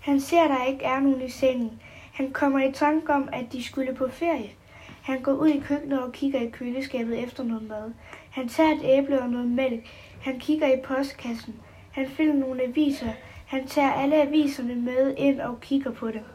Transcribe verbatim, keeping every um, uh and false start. Han ser, der ikke er nogen i sengen. Han kommer i tanke om, at de skulle på ferie. Han går ud i køkkenet og kigger i køleskabet efter noget mad. Han tager et æble og noget mælk. Han kigger i postkassen. Han finder nogle aviser. Han tager alle aviserne med ind og kigger på dem.